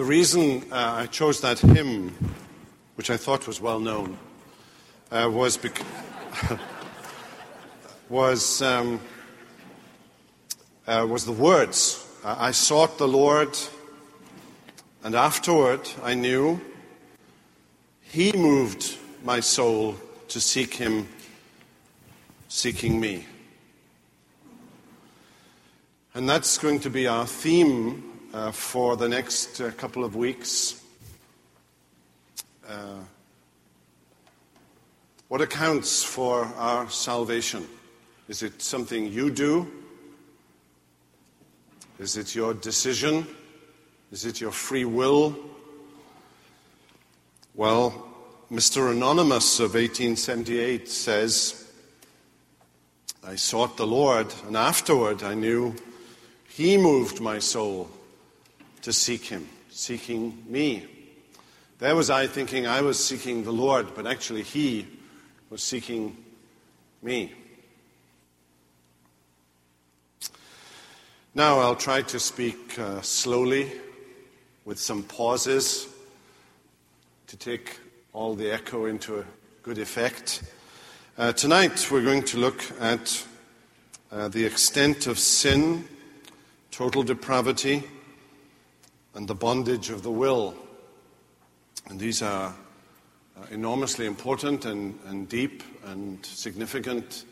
The reason I chose that hymn, which I thought was well known, was the words. I sought the Lord, and afterward I knew He moved my soul to seek Him, seeking me. And that's going to be our theme for the next couple of weeks. What accounts for our salvation? Is it something you do? Is it your decision? Is it your free will? Well, Mr. Anonymous of 1878 says, I sought the Lord, and afterward I knew He moved my soul to seek Him, seeking me. There was I thinking I was seeking the Lord, but actually He was seeking me. Now I'll try to speak slowly, with some pauses, to take all the echo into a good effect. Tonight we're going to look at the extent of sin, total depravity, and the bondage of the will. And these are enormously important and deep and significant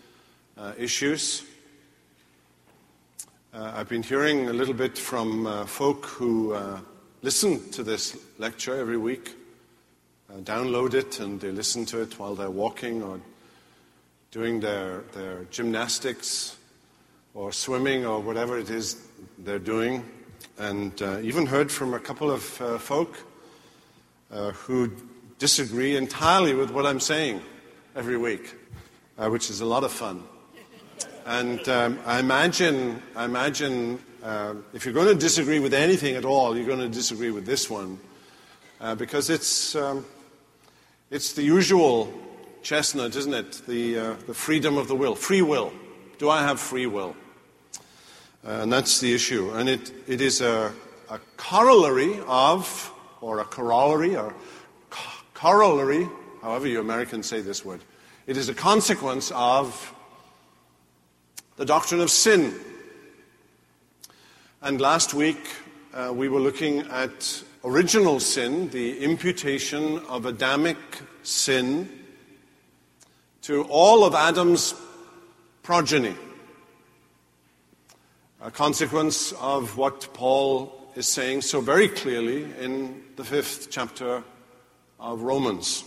issues. I've been hearing a little bit from folk who listen to this lecture every week, download it, and they listen to it while they're walking or doing their gymnastics or swimming or whatever it is they're doing. And even heard from a couple of folk who disagree entirely with what I'm saying every week, which is a lot of fun. And I imagine, if you're going to disagree with anything at all, you're going to disagree with this one, because it's the usual chestnut, isn't it? The freedom of the will, free will. Do I have free will? And that's the issue. And it is a corollary of, or a corollary, or corollary, however you Americans say this word. It is a consequence of the doctrine of sin. And last week we were looking at original sin, the imputation of Adamic sin to all of Adam's progeny, a consequence of what Paul is saying so very clearly in the 5th chapter of Romans.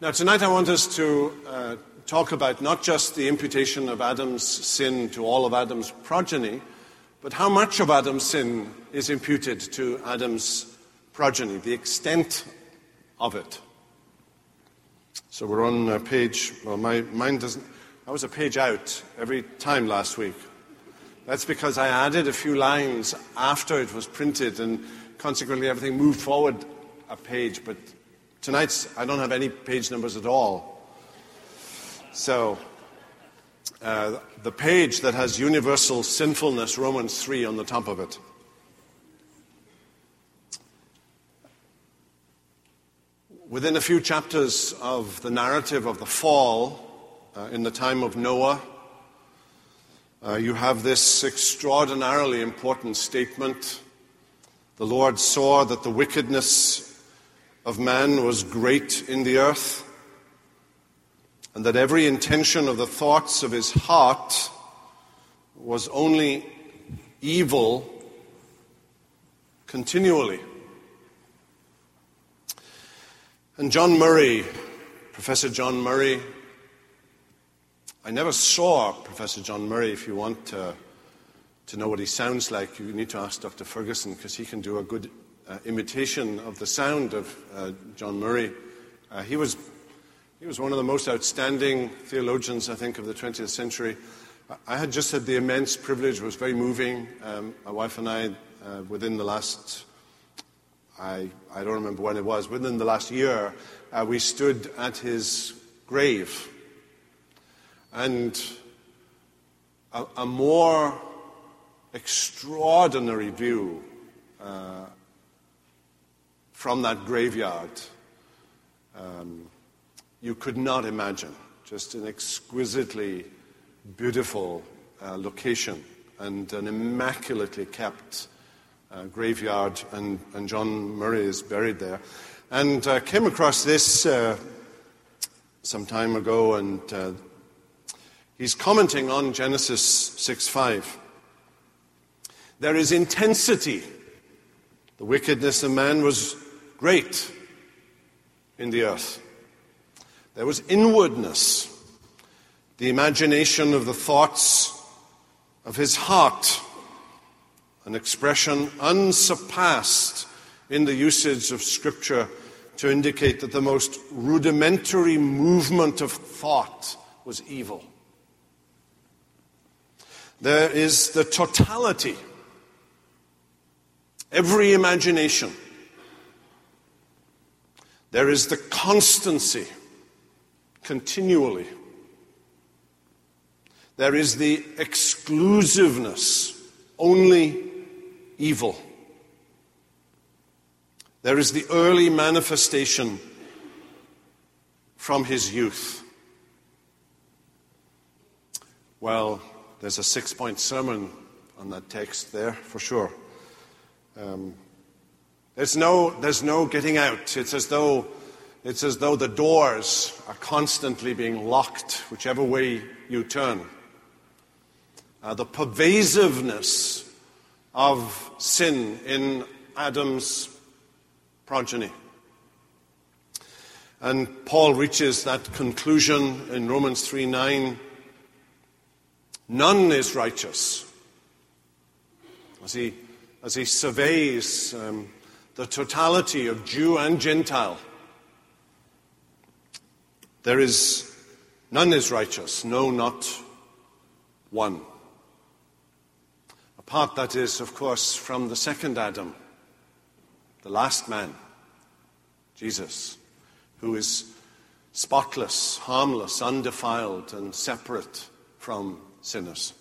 Now tonight I want us to talk about not just the imputation of Adam's sin to all of Adam's progeny, but how much of Adam's sin is imputed to Adam's progeny, the extent of it. So we're on a page, well, mine doesn't, I was a page out every time last week. That's because I added a few lines after it was printed, and consequently everything moved forward a page, but tonight's, I don't have any page numbers at all. So, the page that has universal sinfulness, Romans 3, on the top of it. Within a few chapters of the narrative of the fall, in the time of Noah, you have this extraordinarily important statement. The Lord saw that the wickedness of man was great in the earth, and that every intention of the thoughts of his heart was only evil continually. And John Murray, Professor John Murray, I never saw Professor John Murray. If you want to know what he sounds like, you need to ask Dr. Ferguson, because he can do a good imitation of the sound of John Murray. He was one of the most outstanding theologians, I think, of the 20th century. I had just had the immense privilege, it was very moving, my wife and I, within the last, I don't remember when it was, within the last year, we stood at his grave. And a more extraordinary view from that graveyard, you could not imagine. Just an exquisitely beautiful location and an immaculately kept graveyard, and John Murray is buried there. And I came across this some time ago, and he's commenting on Genesis 6:5. There is intensity. The wickedness of man was great in the earth. There was inwardness, the imagination of the thoughts of his heart, an expression unsurpassed in the usage of Scripture to indicate that the most rudimentary movement of thought was evil. There is the totality. Every imagination. There is the constancy, continually. There is the exclusiveness, only evil. There is the early manifestation from his youth. Well, there's a 6-point sermon on that text there, for sure. There's no getting out. It's as though the doors are constantly being locked, whichever way you turn. The pervasiveness of sin in Adam's progeny. And Paul reaches that conclusion in Romans 3:9. None is righteous. As he surveys the totality of Jew and Gentile. There is none is righteous, no, not one. Apart, that is, of course, from the second Adam, the last man, Jesus, who is spotless, harmless, undefiled, and separate from sinners.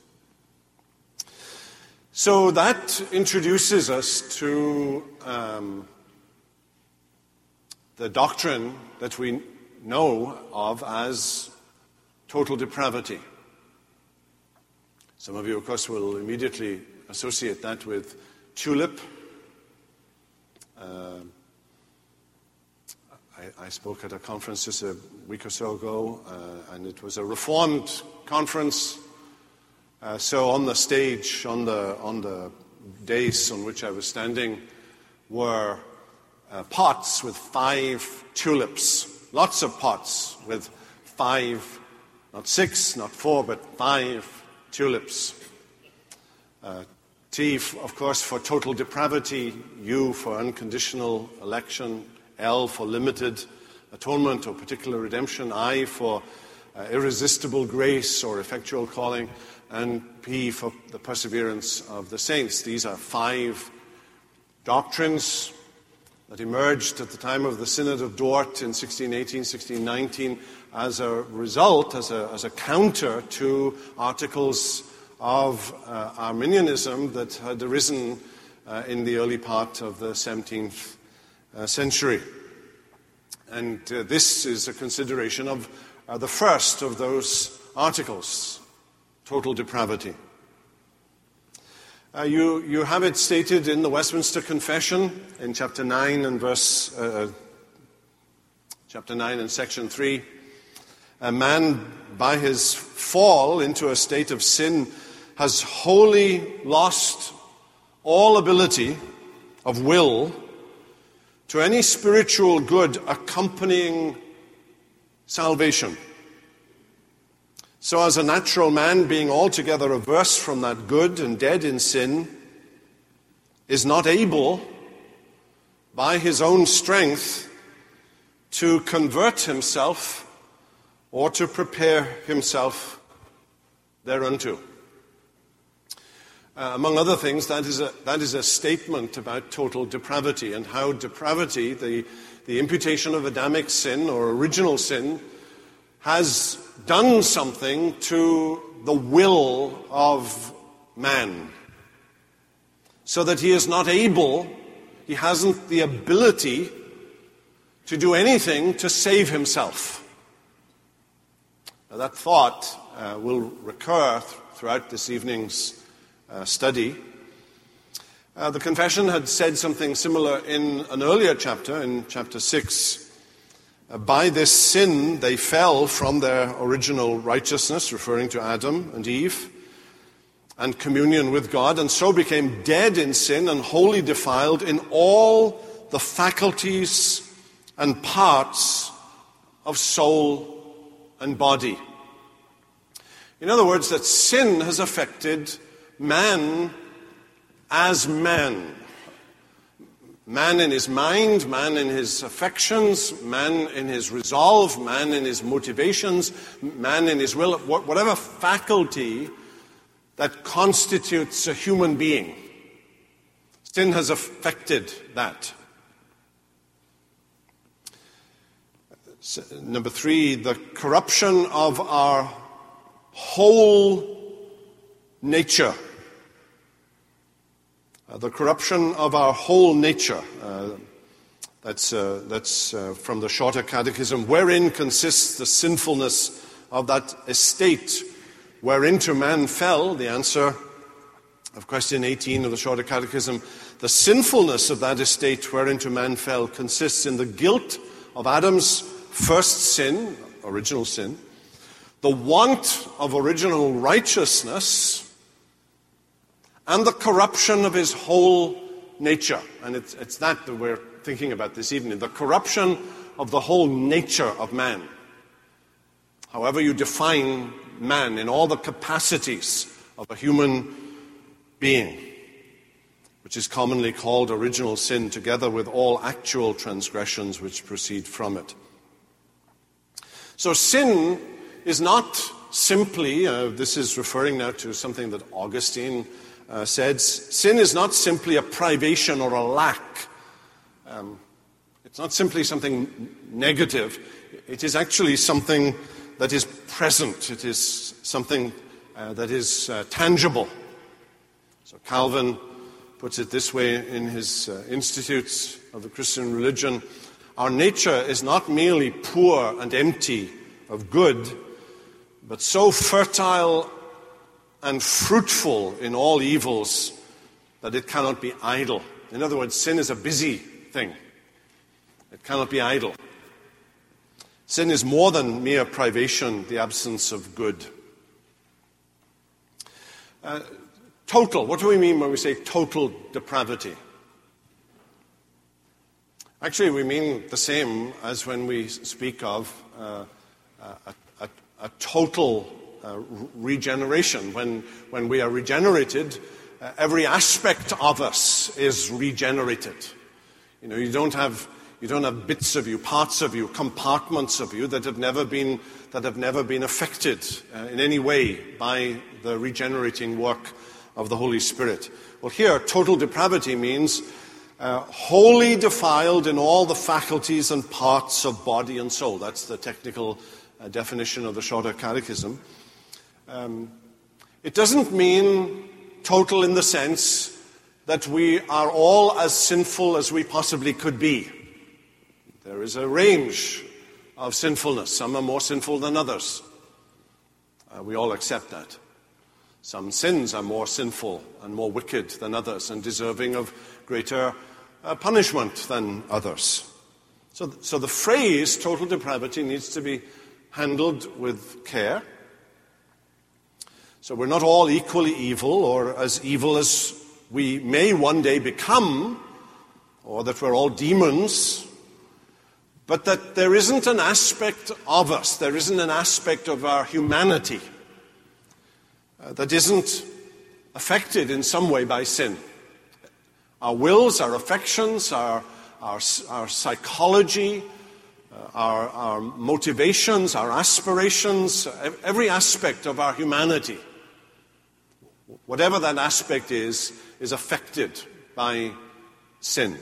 So that introduces us to the doctrine that we know of as total depravity. Some of you, of course, will immediately associate that with TULIP. I spoke at a conference just a week or so ago, and it was a Reformed conference. So on the stage, on the dais on which I was standing, were pots with 5 tulips. Lots of pots with 5, not 6, not 4, but 5 tulips. T, of course, for total depravity. U for unconditional election. L for limited atonement or particular redemption. I for irresistible grace or effectual calling. And P for the perseverance of the saints. These are 5 doctrines that emerged at the time of the Synod of Dort in 1618, 1619 as a result, as a counter to articles of Arminianism that had arisen in the early part of the 17th century. And this is a consideration of the first of those articles. Total depravity. You have it stated in the Westminster Confession in chapter 9 and verse chapter 9 and section 3. A man by his fall into a state of sin has wholly lost all ability of will to any spiritual good accompanying salvation. So as a natural man being altogether averse from that good and dead in sin is not able by his own strength to convert himself or to prepare himself thereunto. Among other things, that is a statement about total depravity and how depravity, the imputation of Adamic sin or original sin, has done something to the will of man. so that he is not able, he hasn't the ability to do anything to save himself. Now that thought will recur throughout this evening's study. The Confession had said something similar in an earlier chapter, in chapter 6. By this sin they fell from their original righteousness, referring to Adam and Eve, and communion with God, and so became dead in sin and wholly defiled in all the faculties and parts of soul and body. In other words, that sin has affected man as man. Man in his mind, man in his affections, man in his resolve, man in his motivations, man in his will, whatever faculty that constitutes a human being. Sin has affected that. Number three, the corruption of our whole nature. The corruption of our whole nature. That's from the Shorter Catechism, wherein consists the sinfulness of that estate whereinto man fell. The answer of question 18 of the Shorter Catechism, the sinfulness of that estate whereinto man fell consists in the guilt of Adam's first sin, original sin, the want of original righteousness, and the corruption of his whole nature. And it's that that we're thinking about this evening, the corruption of the whole nature of man. However you define man in all the capacities of a human being, which is commonly called original sin, together with all actual transgressions which proceed from it. So sin is not simply, this is referring now to something that Augustine said, sin is not simply a privation or a lack. It's not simply something negative. It is actually something that is present. It is something that is tangible. So Calvin puts it this way in his Institutes of the Christian Religion. Our nature is not merely poor and empty of good, but so fertile and fruitful in all evils that it cannot be idle. In other words, sin is a busy thing. It cannot be idle. Sin is more than mere privation, the absence of good. Total, what do we mean when we say total depravity? Actually, we mean the same as when we speak of a total regeneration. When we are regenerated, every aspect of us is regenerated. You know, you don't have bits of you, parts of you, compartments of you that have never been affected in any way by the regenerating work of the Holy Spirit. Well, here, total depravity means wholly defiled in all the faculties and parts of body and soul. That's the technical definition of the Shorter Catechism. It doesn't mean total in the sense that we are all as sinful as we possibly could be. There is a range of sinfulness. Some are more sinful than others. We all accept that. Some sins are more sinful and more wicked than others and deserving of greater punishment than others. So the phrase total depravity needs to be handled with care. So we're not all equally evil or as evil as we may one day become, or that we're all demons, but that there isn't an aspect of us, there isn't an aspect of our humanity that isn't affected in some way by sin. Our wills, our affections, our psychology, our motivations, our aspirations, every aspect of our humanity, whatever that aspect is affected by sin.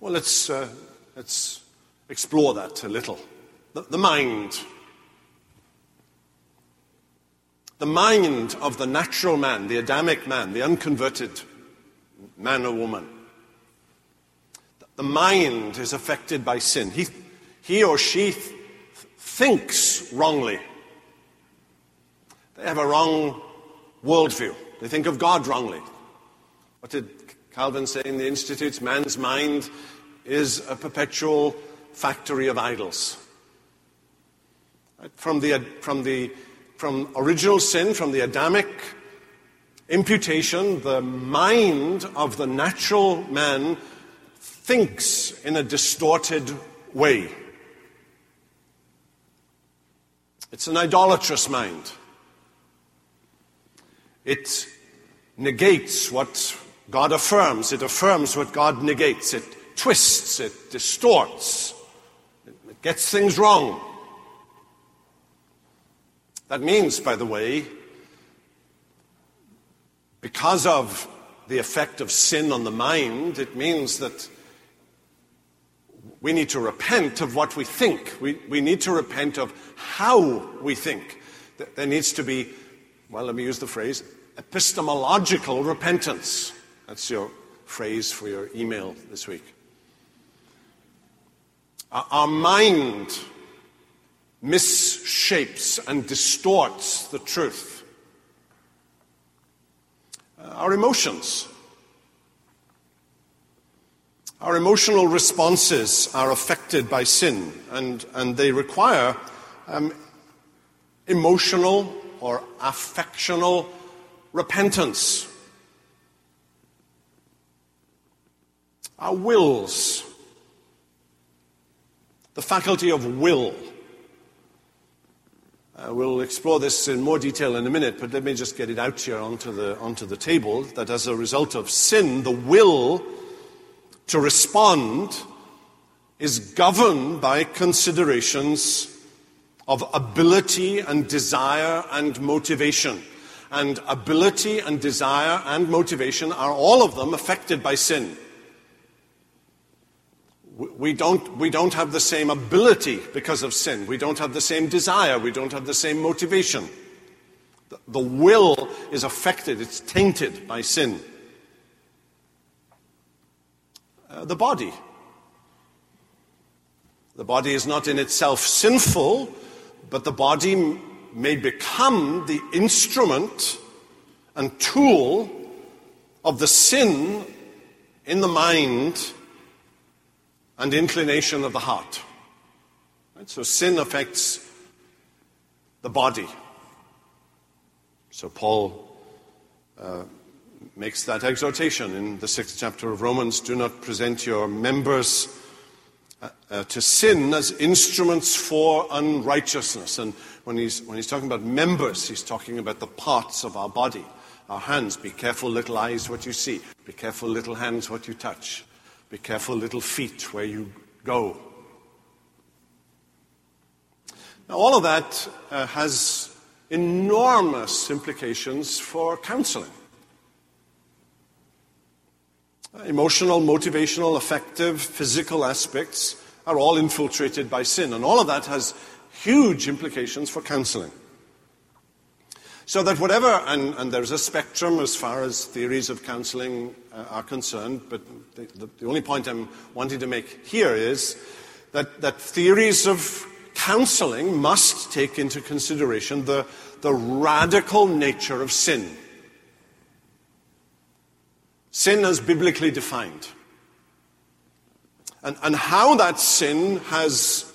Well, let's explore that a little. The mind. The mind of the natural man, the Adamic man, the unconverted man or woman. The mind is affected by sin. He or she thinks wrongly. They have a wrong worldview. They think of God wrongly. What did Calvin say in the Institutes? Man's mind is a perpetual factory of idols. Right? From original sin, from the Adamic imputation, the mind of the natural man thinks in a distorted way. It's an idolatrous mind. It negates what God affirms. It affirms what God negates. It twists. It distorts. It gets things wrong. That means, by the way, because of the effect of sin on the mind, it means that we need to repent of what we think. We need to repent of how we think. There needs to be, well, let me use the phrase, epistemological repentance. That's your phrase for your email this week. Our mind misshapes and distorts the truth. Our emotions, our emotional responses are affected by sin, and they require emotional or affectional repentance. Our wills, the faculty of will. We'll explore this in more detail in a minute, but let me just get it out here onto the table, that as a result of sin, the will to respond is governed by considerations of ability and desire and motivation. And ability and desire and motivation are all of them affected by sin. We don't have the same ability because of sin. We don't have the same desire. We don't have the same motivation. The will is affected. It's tainted by sin. The body. The body is not in itself sinful, but the body may become the instrument and tool of the sin in the mind and inclination of the heart. Right? So sin affects the body. So Paul makes that exhortation in the 6th chapter of Romans, do not present your members to sin as instruments for unrighteousness. And when he's talking about members, he's talking about the parts of our body, our hands. Be careful, little eyes, what you see. Be careful, little hands, what you touch. Be careful, little feet, where you go. Now, all of that has enormous implications for counseling. Emotional, motivational, affective, physical aspects are all infiltrated by sin, and all of that has huge implications for counseling. So that whatever, and there's a spectrum as far as theories of counseling are concerned, but the only point I'm wanting to make here is that theories of counseling must take into consideration the radical nature of sin. Sin as biblically defined. And how that sin has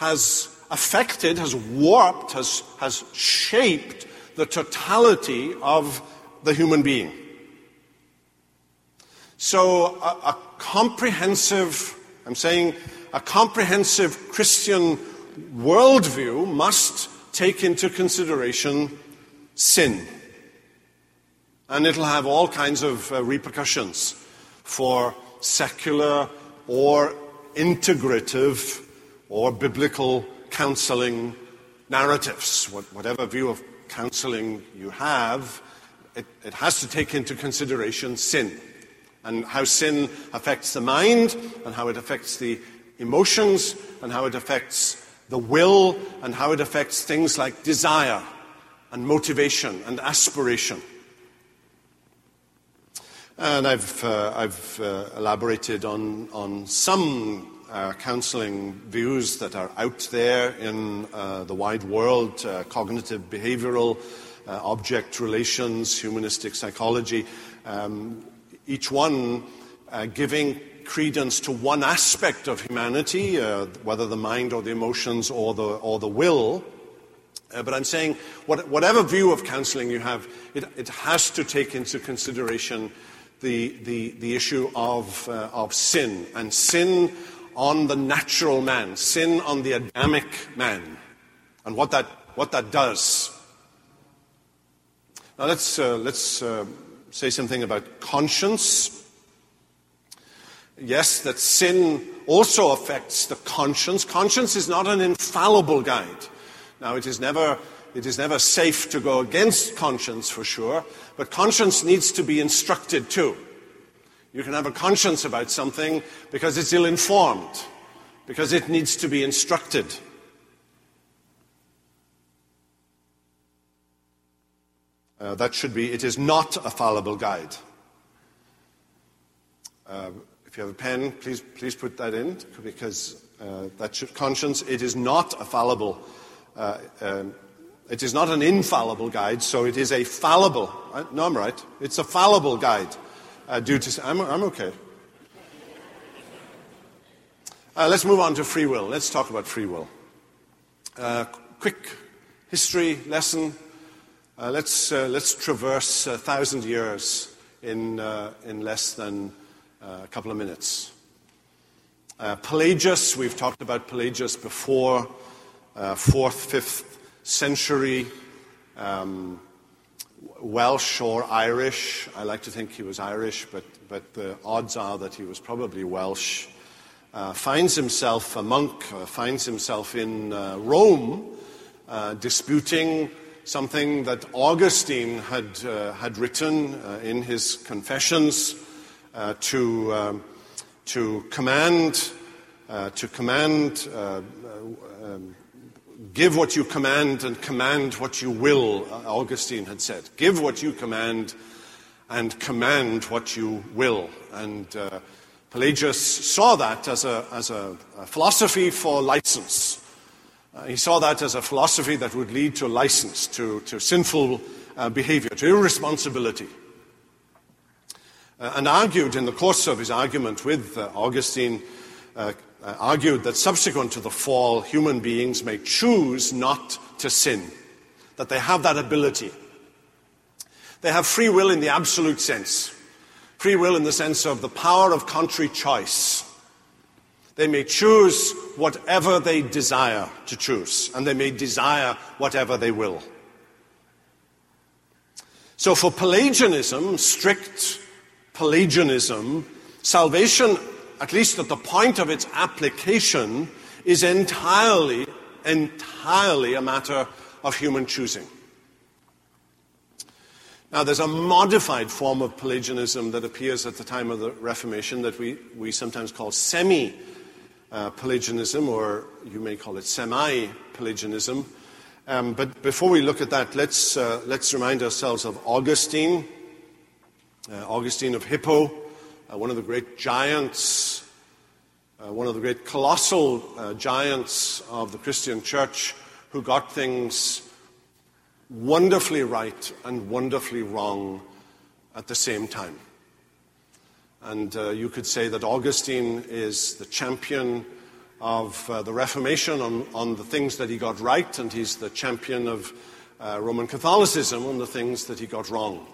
affected, has warped, has shaped the totality of the human being. So a comprehensive Christian worldview must take into consideration sin. And it'll have all kinds of repercussions for secular or integrative or biblical counseling narratives, whatever view of counseling you have, it has to take into consideration sin and how sin affects the mind and how it affects the emotions and how it affects the will and how it affects things like desire and motivation and aspiration. And I've elaborated on some counseling views that are out there in the wide world, cognitive behavioral, object relations, humanistic psychology, each one giving credence to one aspect of humanity, whether the mind or the emotions or the will. But I'm saying whatever view of counseling you have, it has to take into consideration the issue of sin, and sin on the natural man, sin on the Adamic man, and what that does. Now let's say something about conscience. Yes, that sin also affects the conscience. Conscience is not an infallible guide. Now it is never safe to go against conscience, for sure, but conscience needs to be instructed too. You can have a conscience about something because it's ill-informed, because it needs to be instructed. It is not a fallible guide. If you have a pen, please put that in, because conscience, it is not a fallible it is not an infallible guide, so it is a fallible. No, I'm right. It's a fallible guide due to sin. I'm okay. Let's move on to free will. Let's talk about free will. Quick history lesson. Let's traverse 1,000 years in less than a couple of minutes. Pelagius. We've talked about Pelagius before. 4th, 5th century Welsh or Irish. I like to think he was Irish, but the odds are that he was probably Welsh. Finds himself a monk, finds himself in Rome, disputing something that Augustine had written in his Confessions to command. Give what you command and command what you will, Augustine had said. Give what you command and command what you will. And Pelagius saw that as a philosophy for license. He saw that as a philosophy that would lead to license, to sinful behavior, to irresponsibility. And argued in the course of his argument with Augustine, argued that subsequent to the fall, human beings may choose not to sin, that they have that ability. They have free will in the absolute sense, free will in the sense of the power of contrary choice. They may choose whatever they desire to choose, and they may desire whatever they will. So for Pelagianism, strict Pelagianism, salvation, at least at the point of its application, is entirely a matter of human choosing. Now, there's a modified form of Pelagianism that appears at the time of the Reformation that we sometimes call semi-Pelagianism, or you may call it semi-Pelagianism. But before we look at that, let's remind ourselves of Augustine, Augustine of Hippo, one of the great giants, one of the great colossal giants of the Christian church, who got things wonderfully right and wonderfully wrong at the same time. And you could say that Augustine is the champion of the Reformation on the things that he got right, and he's the champion of Roman Catholicism on the things that he got wrong.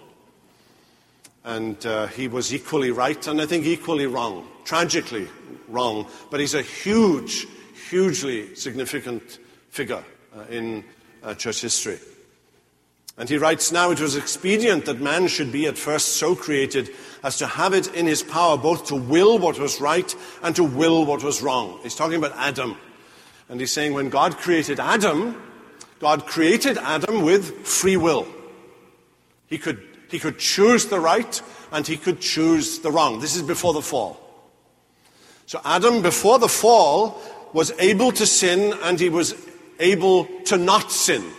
And he was equally right, and I think equally wrong, tragically wrong. But he's a huge, hugely significant figure in church history. And he writes, "Now it was expedient that man should be at first so created as to have it in his power both to will what was right and to will what was wrong." He's talking about Adam. And he's saying when God created Adam with free will. He could choose the right, and he could choose the wrong. This is before the fall. So Adam, before the fall, was able to sin, and he was able to not sin.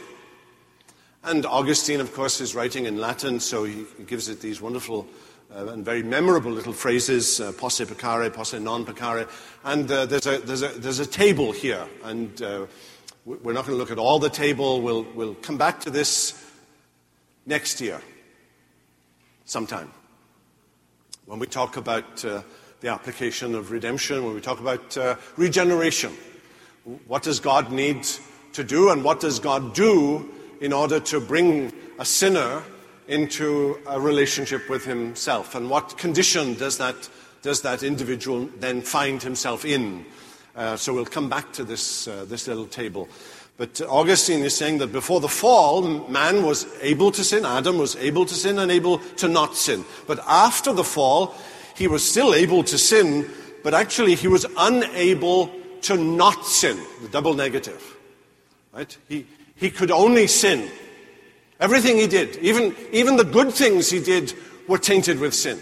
And Augustine, of course, is writing in Latin, so he gives it these wonderful and very memorable little phrases, posse pecare, posse non pecare. And there's a table here, and we're not going to look at all the table. We'll come back to this next year sometime, when we talk about the application of redemption, when we talk about regeneration. What does God need to do, and what does God do in order to bring a sinner into a relationship with himself? And what condition does that individual then find himself in? So we'll come back to this little table. But Augustine is saying that before the fall, man was able to sin, Adam was able to sin and able to not sin. But after the fall, he was still able to sin, but actually he was unable to not sin, the double negative. Right? He could only sin. Everything he did, even the good things he did, were tainted with sin.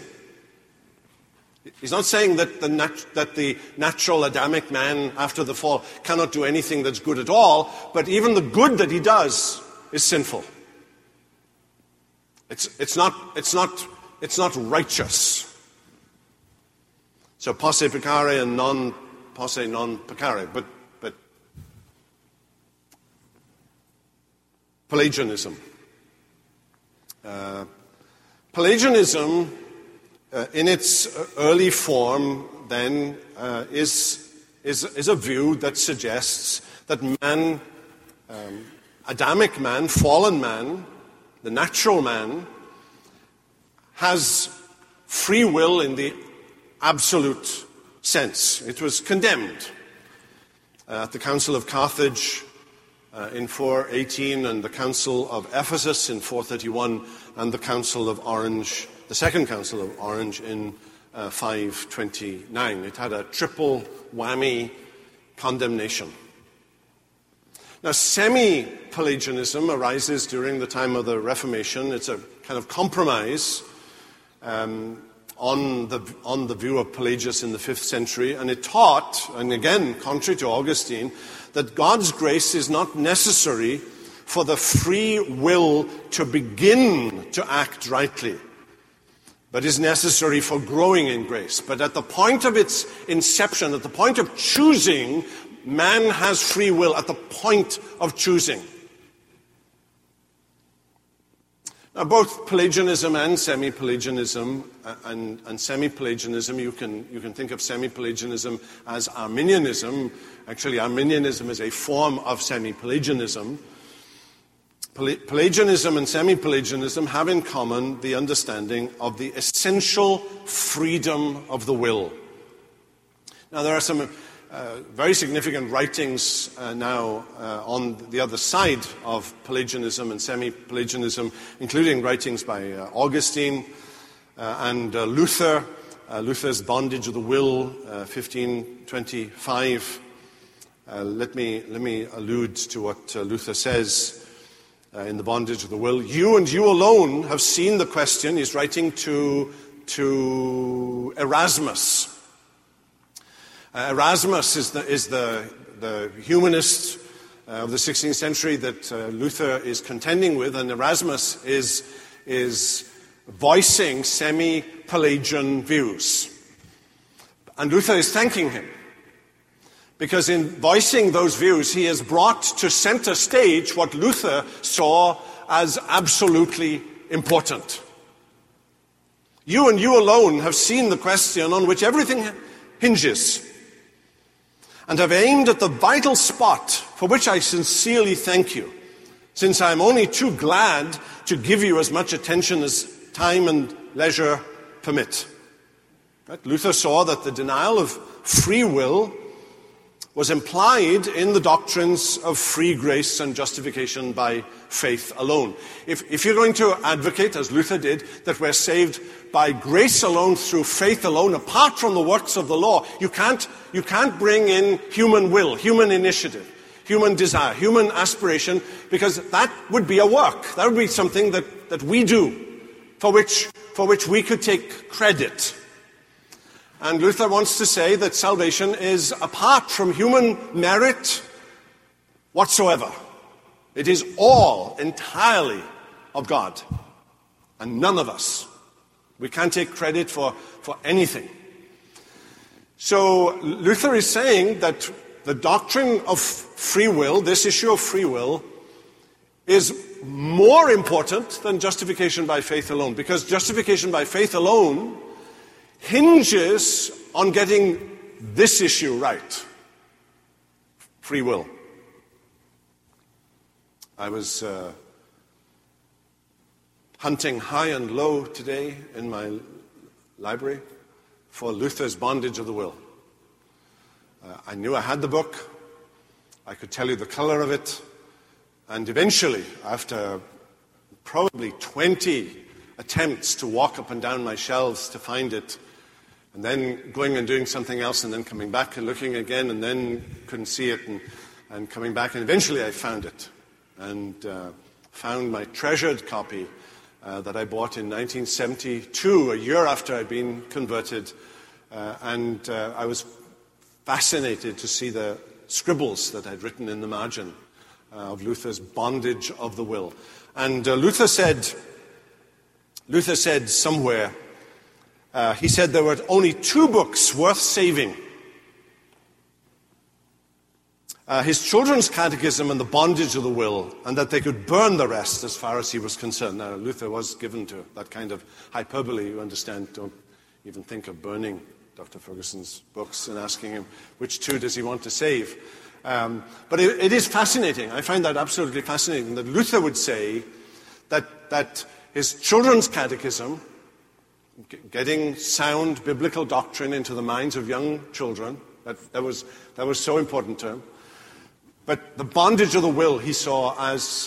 He's not saying that the natural Adamic man after the fall cannot do anything that's good at all, but even the good that he does is sinful. It's not righteous. So posse pecare and non posse non pecare, but Pelagianism. Pelagianism, in its early form, then, is a view that suggests that man, Adamic man, fallen man, the natural man, has free will in the absolute sense. It was condemned at the Council of Carthage in 418, and the Council of Ephesus in 431, and the Council of Orange, the Second Council of Orange, in 529. It had a triple whammy condemnation. Now, semi-Pelagianism arises during the time of the Reformation. It's a kind of compromise on the view of Pelagius in the 5th century, and it taught, and again, contrary to Augustine, that God's grace is not necessary for the free will to begin to act rightly, but is necessary for growing in grace. But at the point of its inception, at the point of choosing, man has free will at the point of choosing. Now, both Pelagianism and semi-Pelagianism, and semi-Pelagianism, you can think of semi-Pelagianism as Arminianism. Actually, Arminianism is a form of semi-Pelagianism. Pelagianism and semi-Pelagianism have in common the understanding of the essential freedom of the will. Now, there are some very significant writings now on the other side of Pelagianism and semi-Pelagianism, including writings by Augustine and Luther, Luther's Bondage of the Will, 1525. Let me allude to what Luther says in the Bondage of the Will. You and you alone have seen the question. He's writing to Erasmus. Erasmus is the humanist of the 16th century that Luther is contending with, and Erasmus is voicing semi-Pelagian views. And Luther is thanking him, because in voicing those views, he has brought to center stage what Luther saw as absolutely important. You and you alone have seen the question on which everything hinges, and have aimed at the vital spot, for which I sincerely thank you, since I am only too glad to give you as much attention as time and leisure permit. Right? Luther saw that the denial of free will was implied in the doctrines of free grace and justification by faith alone. If you're going to advocate, as Luther did, that we're saved by grace alone, through faith alone, apart from the works of the law, you can't bring in human will, human initiative, human desire, human aspiration, because that would be a work. That would be something that we do, for which we could take credit. And Luther wants to say that salvation is apart from human merit whatsoever. It is all entirely of God. And none of us. We can't take credit for anything. So Luther is saying that the doctrine of free will, this issue of free will, is more important than justification by faith alone, because justification by faith alone hinges on getting this issue right, free will. I was hunting high and low today in my library for Luther's Bondage of the Will. I knew I had the book. I could tell you the color of it. And eventually, after probably 20 attempts to walk up and down my shelves to find it, and then going and doing something else, and then coming back and looking again, and then couldn't see it, and coming back, and eventually I found it, and found my treasured copy that I bought in 1972, a year after I'd been converted, and I was fascinated to see the scribbles that I'd written in the margin of Luther's Bondage of the Will. And Luther said somewhere, he said there were only two books worth saving. His Children's Catechism and the Bondage of the Will, and that they could burn the rest as far as he was concerned. Now, Luther was given to that kind of hyperbole, you understand. Don't even think of burning Dr. Ferguson's books and asking him which two does he want to save. But it is fascinating. I find that absolutely fascinating that Luther would say that his Children's Catechism, getting sound biblical doctrine into the minds of young children, that was so important to him. But the Bondage of the Will he saw as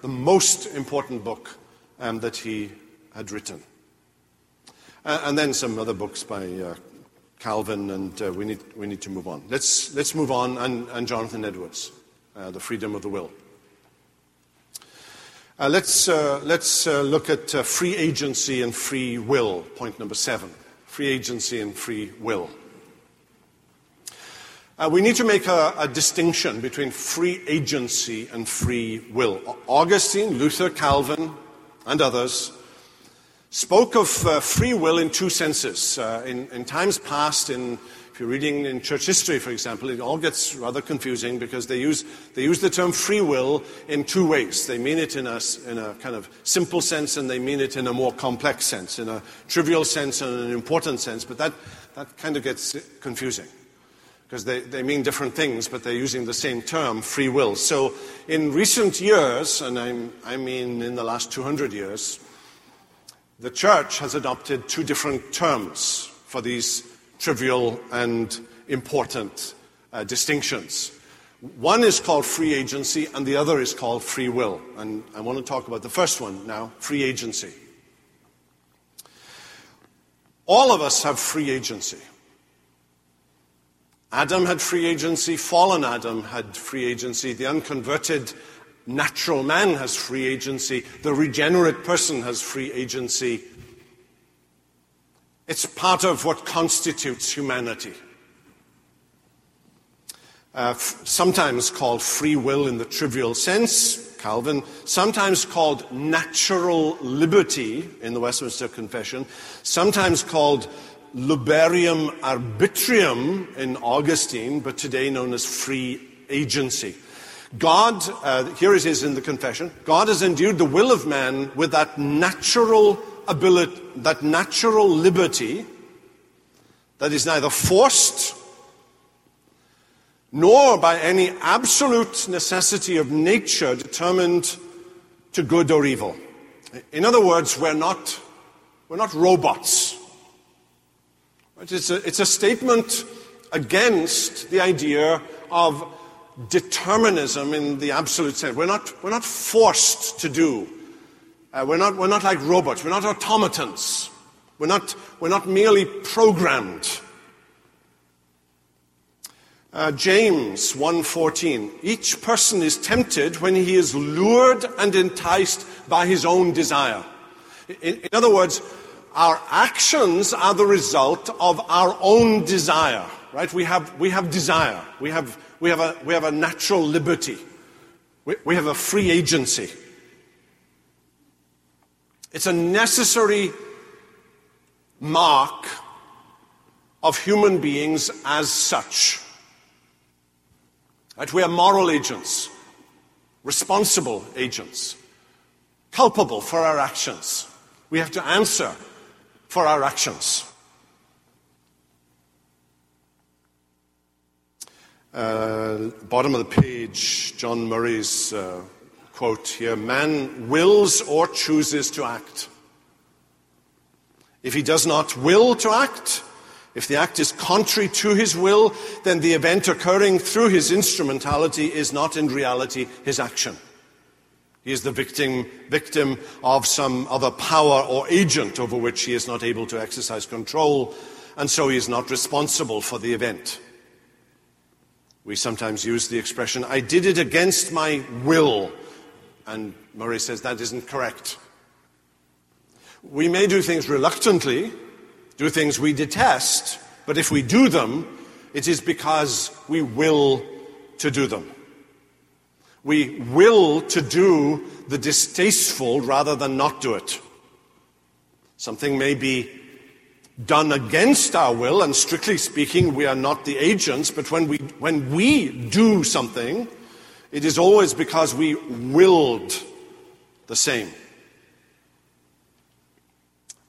the most important book that he had written. And then some other books by Calvin, and we need to move on. Let's move on, and Jonathan Edwards, The Freedom of the Will. Let's look at free agency and free will. Point number 7: free agency and free will. We need to make a distinction between free agency and free will. Augustine, Luther, Calvin, and others spoke of free will in two senses. In times past, if you're reading in church history, for example, it all gets rather confusing because they use the term free will in two ways. They mean it in a kind of simple sense, and they mean it in a more complex sense, in a trivial sense and an important sense. But that kind of gets confusing because they mean different things, but they're using the same term, free will. So in recent years, and I mean in the last 200 years, the Church has adopted two different terms for these trivial and important distinctions. One is called free agency, and the other is called free will. And I want to talk about the first one now, free agency. All of us have free agency. Adam had free agency. Fallen Adam had free agency. The unconverted natural man has free agency. The regenerate person has free agency. It's part of what constitutes humanity. Sometimes called free will in the trivial sense, Calvin. Sometimes called natural liberty in the Westminster Confession. Sometimes called liberium arbitrium in Augustine, but today known as free agency. God, here it is in the confession, God has endued the will of man with that natural ability, that natural liberty that is neither forced nor by any absolute necessity of nature determined to good or evil. In other words, we're not robots. Right? It's a statement against the idea of determinism in the absolute sense. We're not forced to do. We're not like robots. We're not automatons. We're not merely programmed. James 1:14. Each person is tempted when he is lured and enticed by his own desire. In other words, our actions are the result of our own desire. Right? We have desire. We have a natural liberty We have a free agency. It's a necessary mark of human beings as such. That we are moral agents, responsible agents, culpable for our actions. We have to answer for our actions. Bottom of the page, John Murray's quote here, "Man wills or chooses to act. If he does not will to act, if the act is contrary to his will, then the event occurring through his instrumentality is not in reality his action. He is the victim of some other power or agent over which he is not able to exercise control, and so he is not responsible for the event." We sometimes use the expression, "I did it against my will," and Murray says that isn't correct. We may do things reluctantly, do things we detest, but if we do them, it is because we will to do them. We will to do the distasteful rather than not do it. Something may be done against our will, and strictly speaking, we are not the agents, but when we do something, it is always because we willed the same.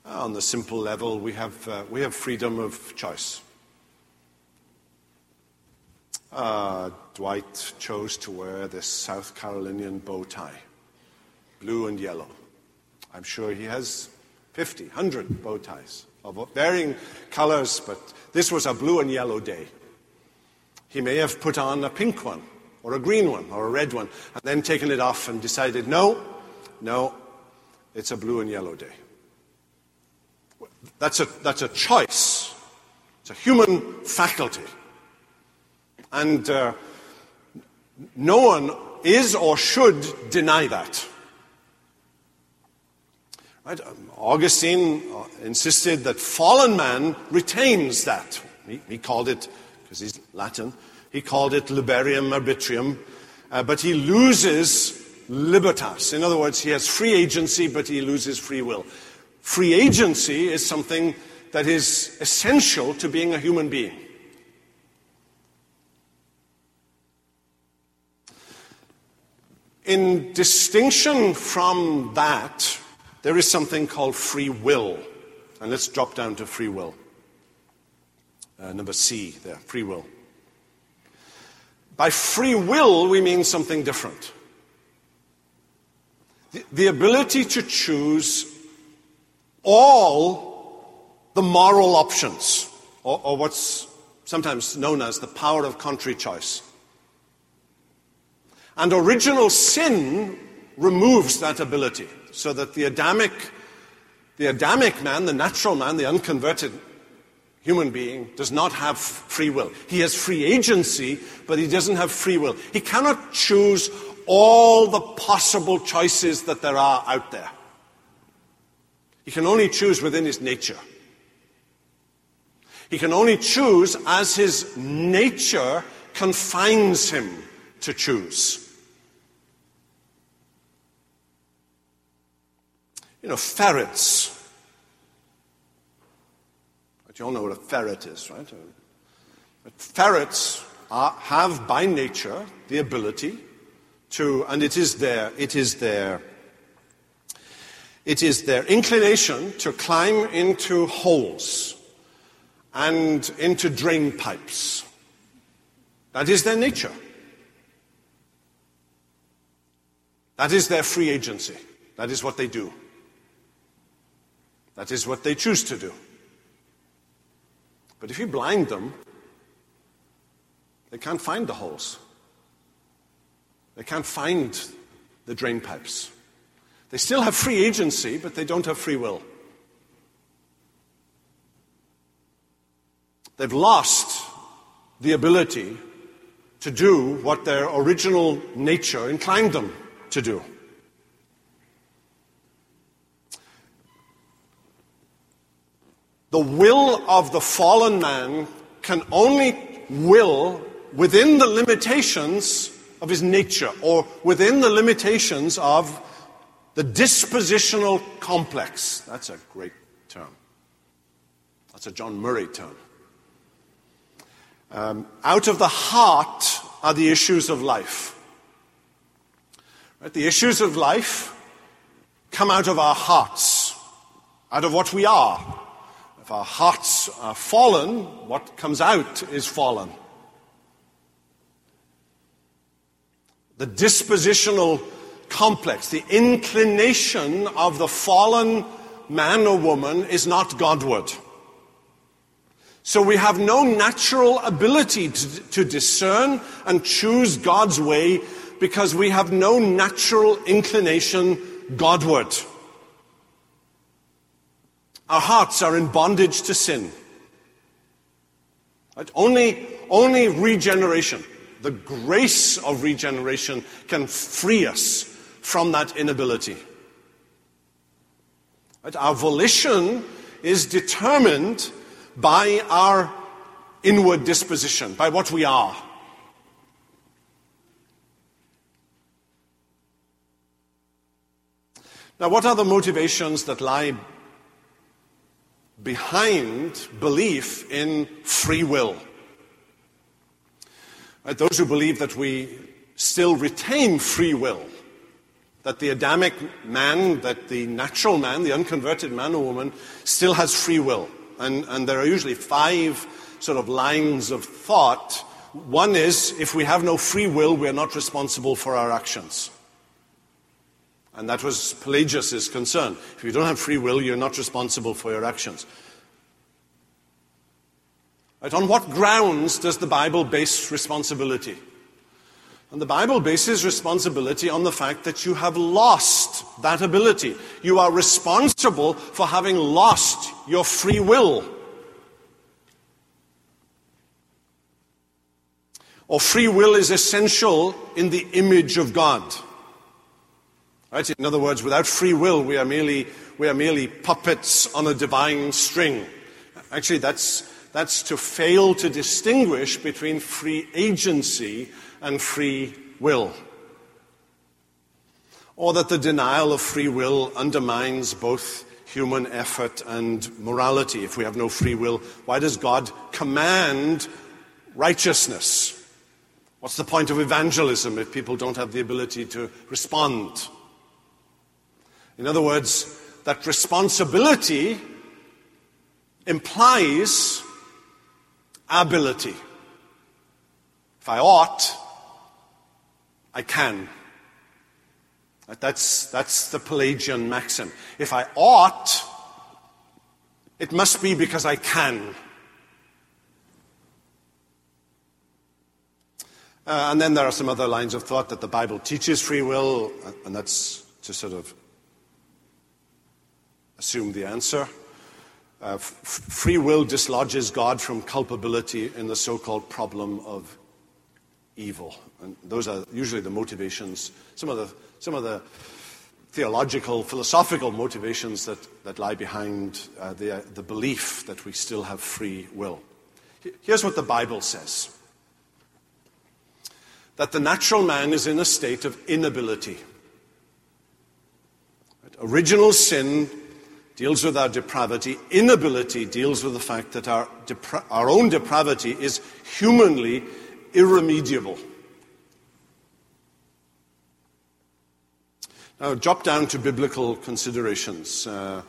On the simple level, we have freedom of choice. Dwight chose to wear this South Carolinian bow tie, blue and yellow. I'm sure he has 50, 100 bow ties of varying colors, but this was a blue and yellow day. He may have put on a pink one, or a green one, or a red one, and then taken it off and decided, no, it's a blue and yellow day. That's a choice. It's a human faculty. And no one is or should deny that. Right? Augustine insisted that fallen man retains that. He called it, because he's Latin, he called it liberium arbitrium, but he loses libertas. In other words, he has free agency, but he loses free will. Free agency is something that is essential to being a human being. In distinction from that, there is something called free will. And let's drop down to free will. Number C there, free will. By free will, we mean something different. The ability to choose all the moral options, or what's sometimes known as the power of contrary choice. And original sin removes that ability, so that the Adamic man, the natural man, the unconverted human being, does not have free will. He has free agency, but he doesn't have free will. He cannot choose all the possible choices that there are out there. He can only choose within his nature. He can only choose as his nature confines him to choose. You know, ferrets. But you all know what a ferret is, right? But ferrets have by nature the ability to, and it is their inclination to climb into holes and into drain pipes. That is their nature. That is their free agency. That is what they do. That is what they choose to do. But if you blind them, they can't find the holes. They can't find the drain pipes. They still have free agency, but they don't have free will. They've lost the ability to do what their original nature inclined them to do. The will of the fallen man can only will within the limitations of his nature, or within the limitations of the dispositional complex. That's a great term. That's a John Murray term. Out of the heart are the issues of life. Right? The issues of life come out of our hearts, out of what we are. If our hearts are fallen, what comes out is fallen. The dispositional complex, the inclination of the fallen man or woman is not Godward. So we have no natural ability to discern and choose God's way because we have no natural inclination Godward. Our hearts are in bondage to sin. Right? Only regeneration, the grace of regeneration, can free us from that inability. Right? Our volition is determined by our inward disposition, by what we are. Now, what are the motivations that lie behind belief in free will? Right, those who believe that we still retain free will, that the Adamic man, that the natural man, the unconverted man or woman, still has free will. And there are usually five sort of lines of thought. One is, if we have no free will, we are not responsible for our actions. And that was Pelagius' concern. If you don't have free will, you're not responsible for your actions. Right? On what grounds does the Bible base responsibility? And the Bible bases responsibility on the fact that you have lost that ability. You are responsible for having lost your free will. Or free will is essential in the image of God. Right? In other words, without free will, we are merely puppets on a divine string. Actually, that's to fail to distinguish between free agency and free will. Or that the denial of free will undermines both human effort and morality. If we have no free will, why does God command righteousness? What's the point of evangelism if people don't have the ability to respond? In other words, that responsibility implies ability. If I ought, I can. That's the Pelagian maxim. If I ought, it must be because I can. And then there are some other lines of thought that the Bible teaches free will, and that's to sort of assume the answer. Free will dislodges God from culpability in the so-called problem of evil. And those are usually the motivations, some of the theological, philosophical motivations that lie behind the belief that we still have free will. Here's what the Bible says. That the natural man is in a state of inability. Original sin deals with our depravity. Inability deals with the fact that our own depravity is humanly irremediable. Now, drop down to biblical considerations. 1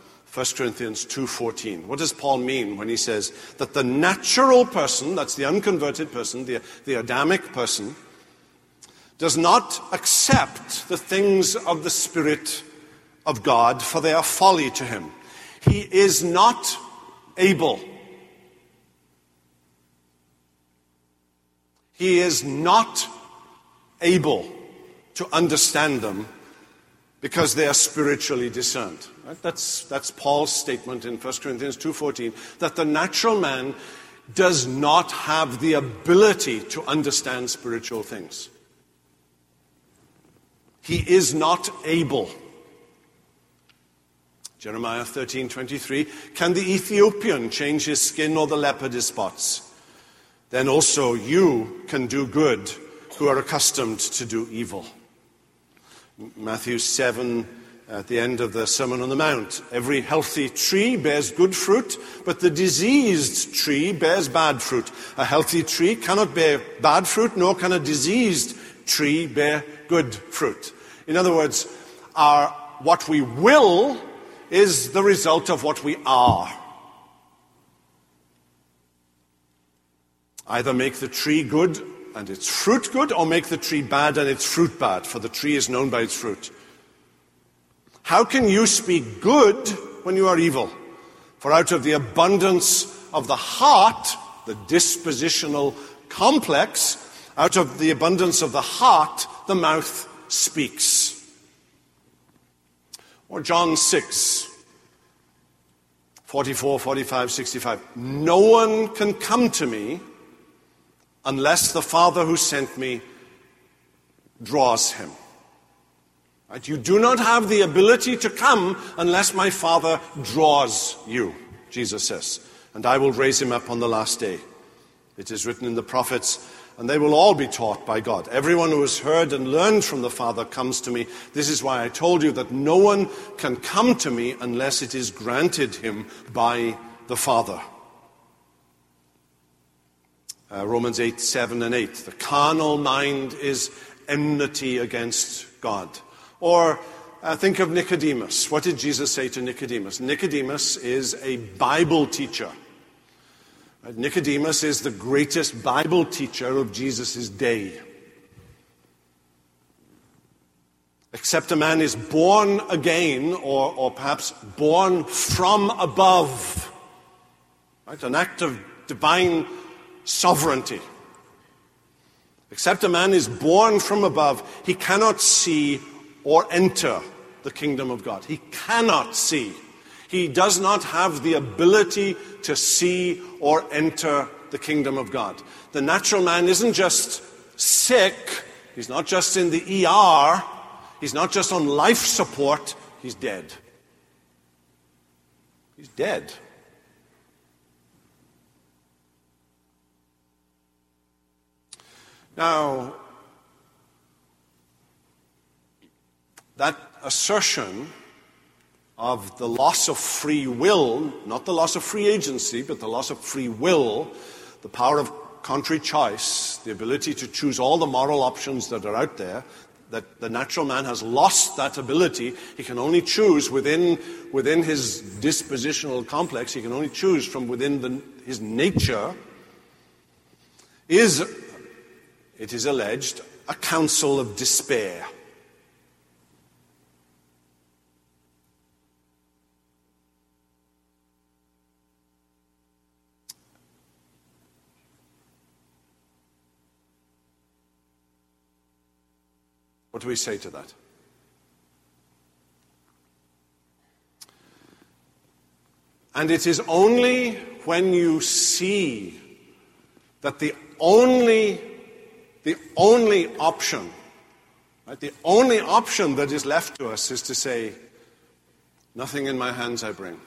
Corinthians 2:14. What does Paul mean when he says that the natural person, that's the unconverted person, the Adamic person, does not accept the things of the Spirit of God, for they are folly to him. He is not able. He is not able to understand them because they are spiritually discerned. Right? That's Paul's statement in 1 Corinthians 2:14, that the natural man does not have the ability to understand spiritual things. He is not able. Jeremiah 13:23, can the Ethiopian change his skin or the leopard his spots? Then also you can do good who are accustomed to do evil. Matthew 7, at the end of the Sermon on the Mount, every healthy tree bears good fruit, but the diseased tree bears bad fruit. A healthy tree cannot bear bad fruit, nor can a diseased tree bear good fruit. In other words, what we will is the result of what we are. Either make the tree good and its fruit good, or make the tree bad and its fruit bad, for the tree is known by its fruit. How can you speak good when you are evil? For out of the abundance of the heart, the dispositional complex, out of the abundance of the heart, the mouth speaks. Or John 6, 44, 45, 65. No one can come to me unless the Father who sent me draws him. Right? You do not have the ability to come unless my Father draws you, Jesus says. And I will raise him up on the last day. It is written in the prophets, and they will all be taught by God. Everyone who has heard and learned from the Father comes to me. This is why I told you that no one can come to me unless it is granted him by the Father. Romans 8, 7 and 8. The carnal mind is enmity against God. Or think of Nicodemus. What did Jesus say to Nicodemus? Nicodemus is a Bible teacher. Nicodemus is the greatest Bible teacher of Jesus' day. Except a man is born again, or perhaps born from above. Right? An act of divine sovereignty. Except a man is born from above, he cannot see or enter the kingdom of God. He cannot see. He does not have the ability to see or enter the kingdom of God. The natural man isn't just sick. He's not just in the ER. He's not just on life support. He's dead. He's dead. Now, that assertion of the loss of free will, not the loss of free agency, but the loss of free will, the power of contrary choice, the ability to choose all the moral options that are out there, that the natural man has lost that ability. He can only choose within his dispositional complex. He can only choose from within his nature. It is alleged, a counsel of despair. What do we say to that? And it is only when you see that the only option, right, the only option that is left to us is to say, nothing in my hands I bring.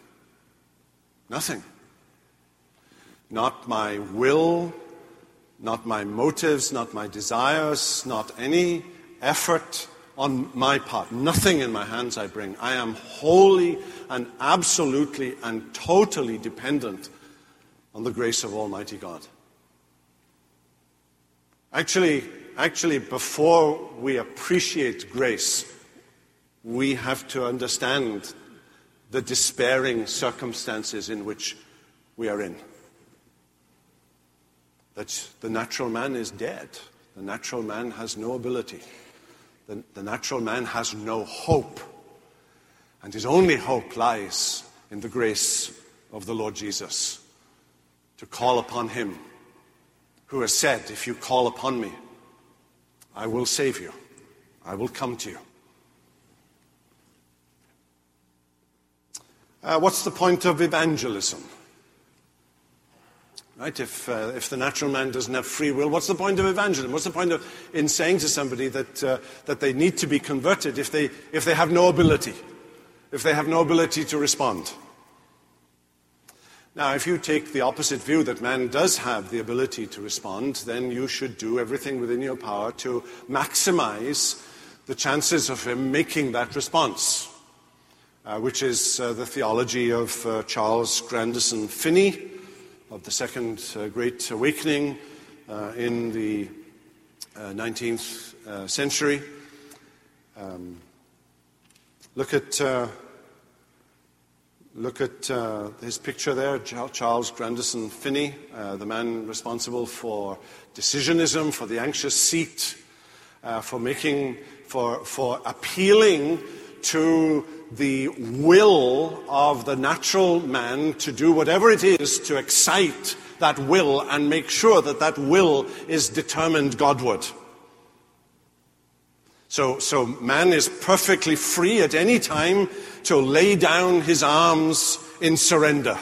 Nothing. Not my will, not my motives, not my desires, not any effort on my part. Nothing in my hands I bring. I am wholly and absolutely and totally dependent on the grace of Almighty God. Actually, before we appreciate grace, we have to understand the despairing circumstances in which we are in. That the natural man is dead. The natural man has no ability. The natural man has no hope. And his only hope lies in the grace of the Lord Jesus. To call upon him who has said, if you call upon me, I will save you. I will come to you. What's the point of evangelism? Right? If the natural man doesn't have free will, what's the point of evangelism? What's the point of in saying to somebody that they need to be converted if they have no ability to respond? Now, if you take the opposite view that man does have the ability to respond, then you should do everything within your power to maximize the chances of him making that response, which is the theology of Charles Grandison Finney of the Second Great Awakening in the 19th century. Look at his picture there, Charles Grandison Finney, the man responsible for decisionism, for the anxious seat, for appealing to the will of the natural man to do whatever it is to excite that will and make sure that that will is determined Godward. So man is perfectly free at any time to lay down his arms in surrender.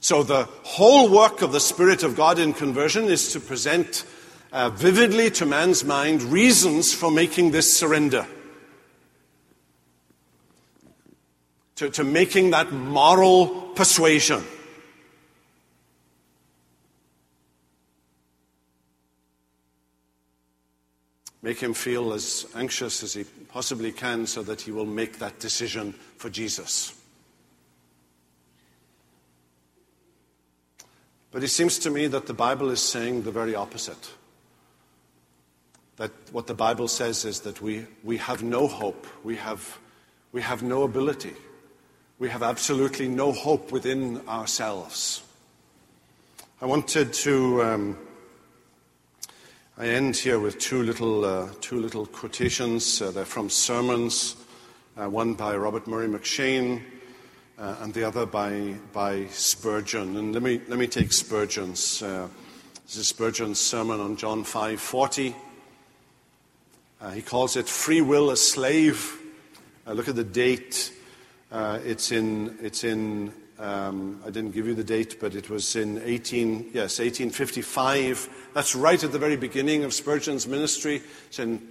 So the whole work of the Spirit of God in conversion is to present vividly to man's mind reasons for making this surrender, to making that moral persuasion. Make him feel as anxious as he possibly can so that he will make that decision for Jesus. But it seems to me that the Bible is saying the very opposite. That what the Bible says is that we have no hope. We have no ability. We have absolutely no hope within ourselves. I wanted to... I end here with two little quotations. They're from sermons, one by Robert Murray McShane and the other by Spurgeon. And let me take Spurgeon's. This is Spurgeon's sermon on John 5:40. He calls it "Free Will a Slave." Look at the date. It's in. I didn't give you the date, but it was in 1855. That's right at the very beginning of Spurgeon's ministry. It's in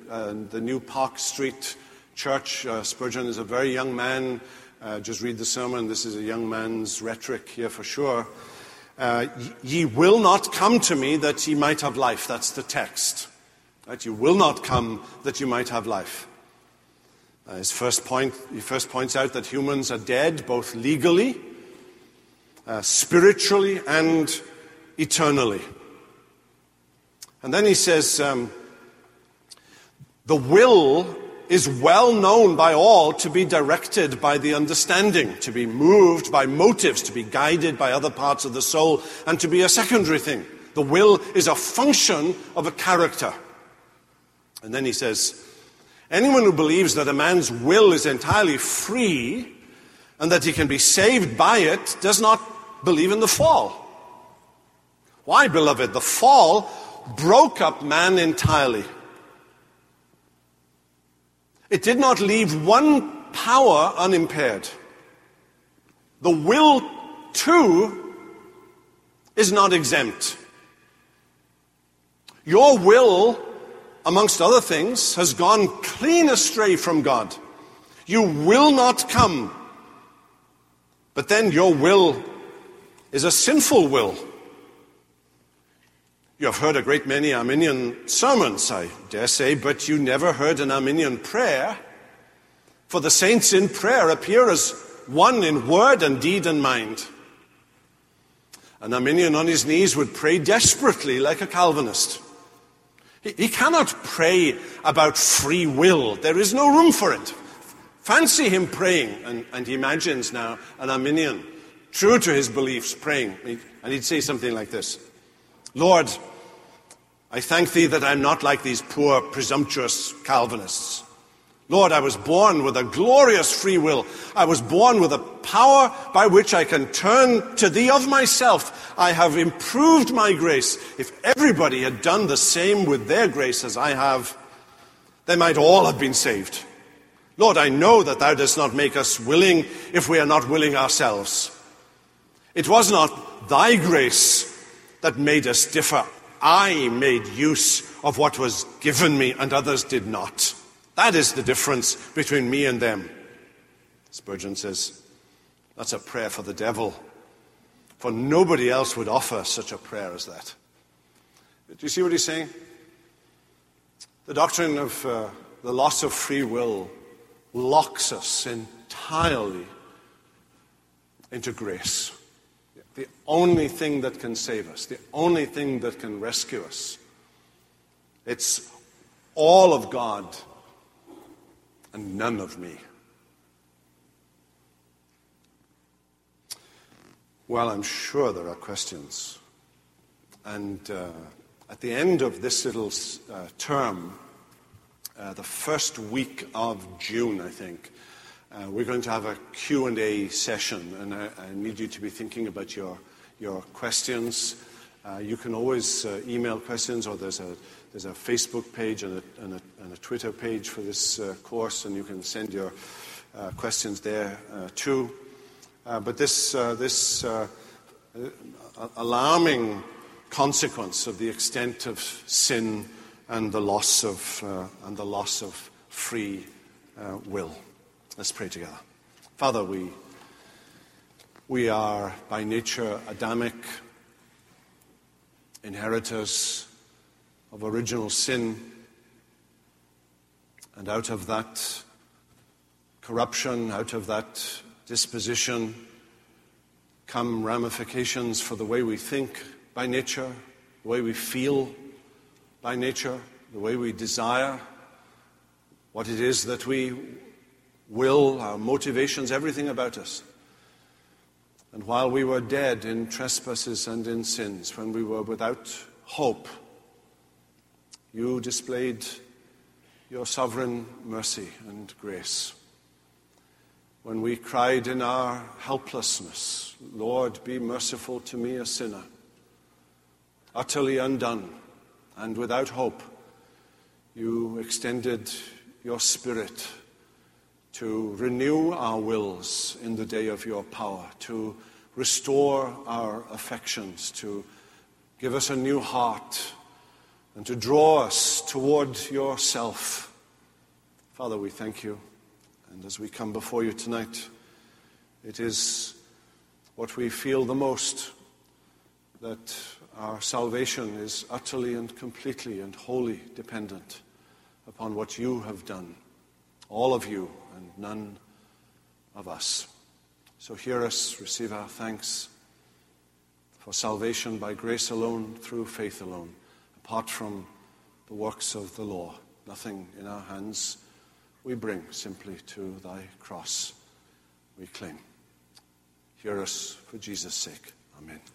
the New Park Street Church. Spurgeon is a very young man. Just read the sermon. This is a young man's rhetoric here for sure. Ye will not come to me that ye might have life. That's the text. Right? You will not come that you might have life. He first points out that humans are dead, both legally, spiritually and eternally. And then he says, the will is well known by all to be directed by the understanding, to be moved by motives, to be guided by other parts of the soul, and to be a secondary thing. The will is a function of a character. And then he says, anyone who believes that a man's will is entirely free and that he can be saved by it does not believe in the fall. Why, beloved? The fall broke up man entirely. It did not leave one power unimpaired. The will, too, is not exempt. Your will, amongst other things, has gone clean astray from God. You will not come. But then your will is a sinful will. You have heard a great many Arminian sermons, I dare say, but you never heard an Arminian prayer. For the saints in prayer appear as one in word and deed and mind. An Arminian on his knees would pray desperately like a Calvinist. He cannot pray about free will. There is no room for it. Fancy him praying, and he imagines now an Arminian, true to his beliefs, praying. And he'd say something like this: Lord, I thank thee that I'm not like these poor, presumptuous Calvinists. Lord, I was born with a glorious free will. I was born with a power by which I can turn to thee of myself. I have improved my grace. If everybody had done the same with their grace as I have, they might all have been saved. Lord, I know that thou dost not make us willing if we are not willing ourselves. It was not thy grace that made us differ. I made use of what was given me, and others did not. That is the difference between me and them. Spurgeon says, That's a prayer for the devil. For nobody else would offer such a prayer as that. Do you see what he's saying? The doctrine of the loss of free will locks us entirely into grace. The only thing that can save us, the only thing that can rescue us. It's all of God and none of me. Well, I'm sure there are questions. And at the end of this little term, the first week of June, I think, we're going to have a Q&A session, and I need you to be thinking about your questions. You can always email questions, or there's a Facebook page and a Twitter page for this course, and you can send your questions there too. But this alarming consequence of the extent of sin and the loss of free will. Let's pray together. Father, we are by nature Adamic, inheritors of original sin, and out of that corruption, out of that disposition, come ramifications for the way we think by nature, the way we feel by nature, the way we desire, what it is that we will, our motivations, everything about us. And while we were dead in trespasses and in sins, when we were without hope, you displayed your sovereign mercy and grace. When we cried in our helplessness, Lord, be merciful to me, a sinner, utterly undone and without hope, you extended your Spirit to renew our wills in the day of your power, to restore our affections, to give us a new heart, and to draw us toward yourself. Father, we thank you. And as we come before you tonight, it is what we feel the most, that our salvation is utterly and completely and wholly dependent upon what you have done, all of you and none of us. So hear us, receive our thanks for salvation by grace alone, through faith alone, apart from the works of the law. Nothing in our hands we bring, simply to thy cross we cling. Hear us for Jesus' sake. Amen.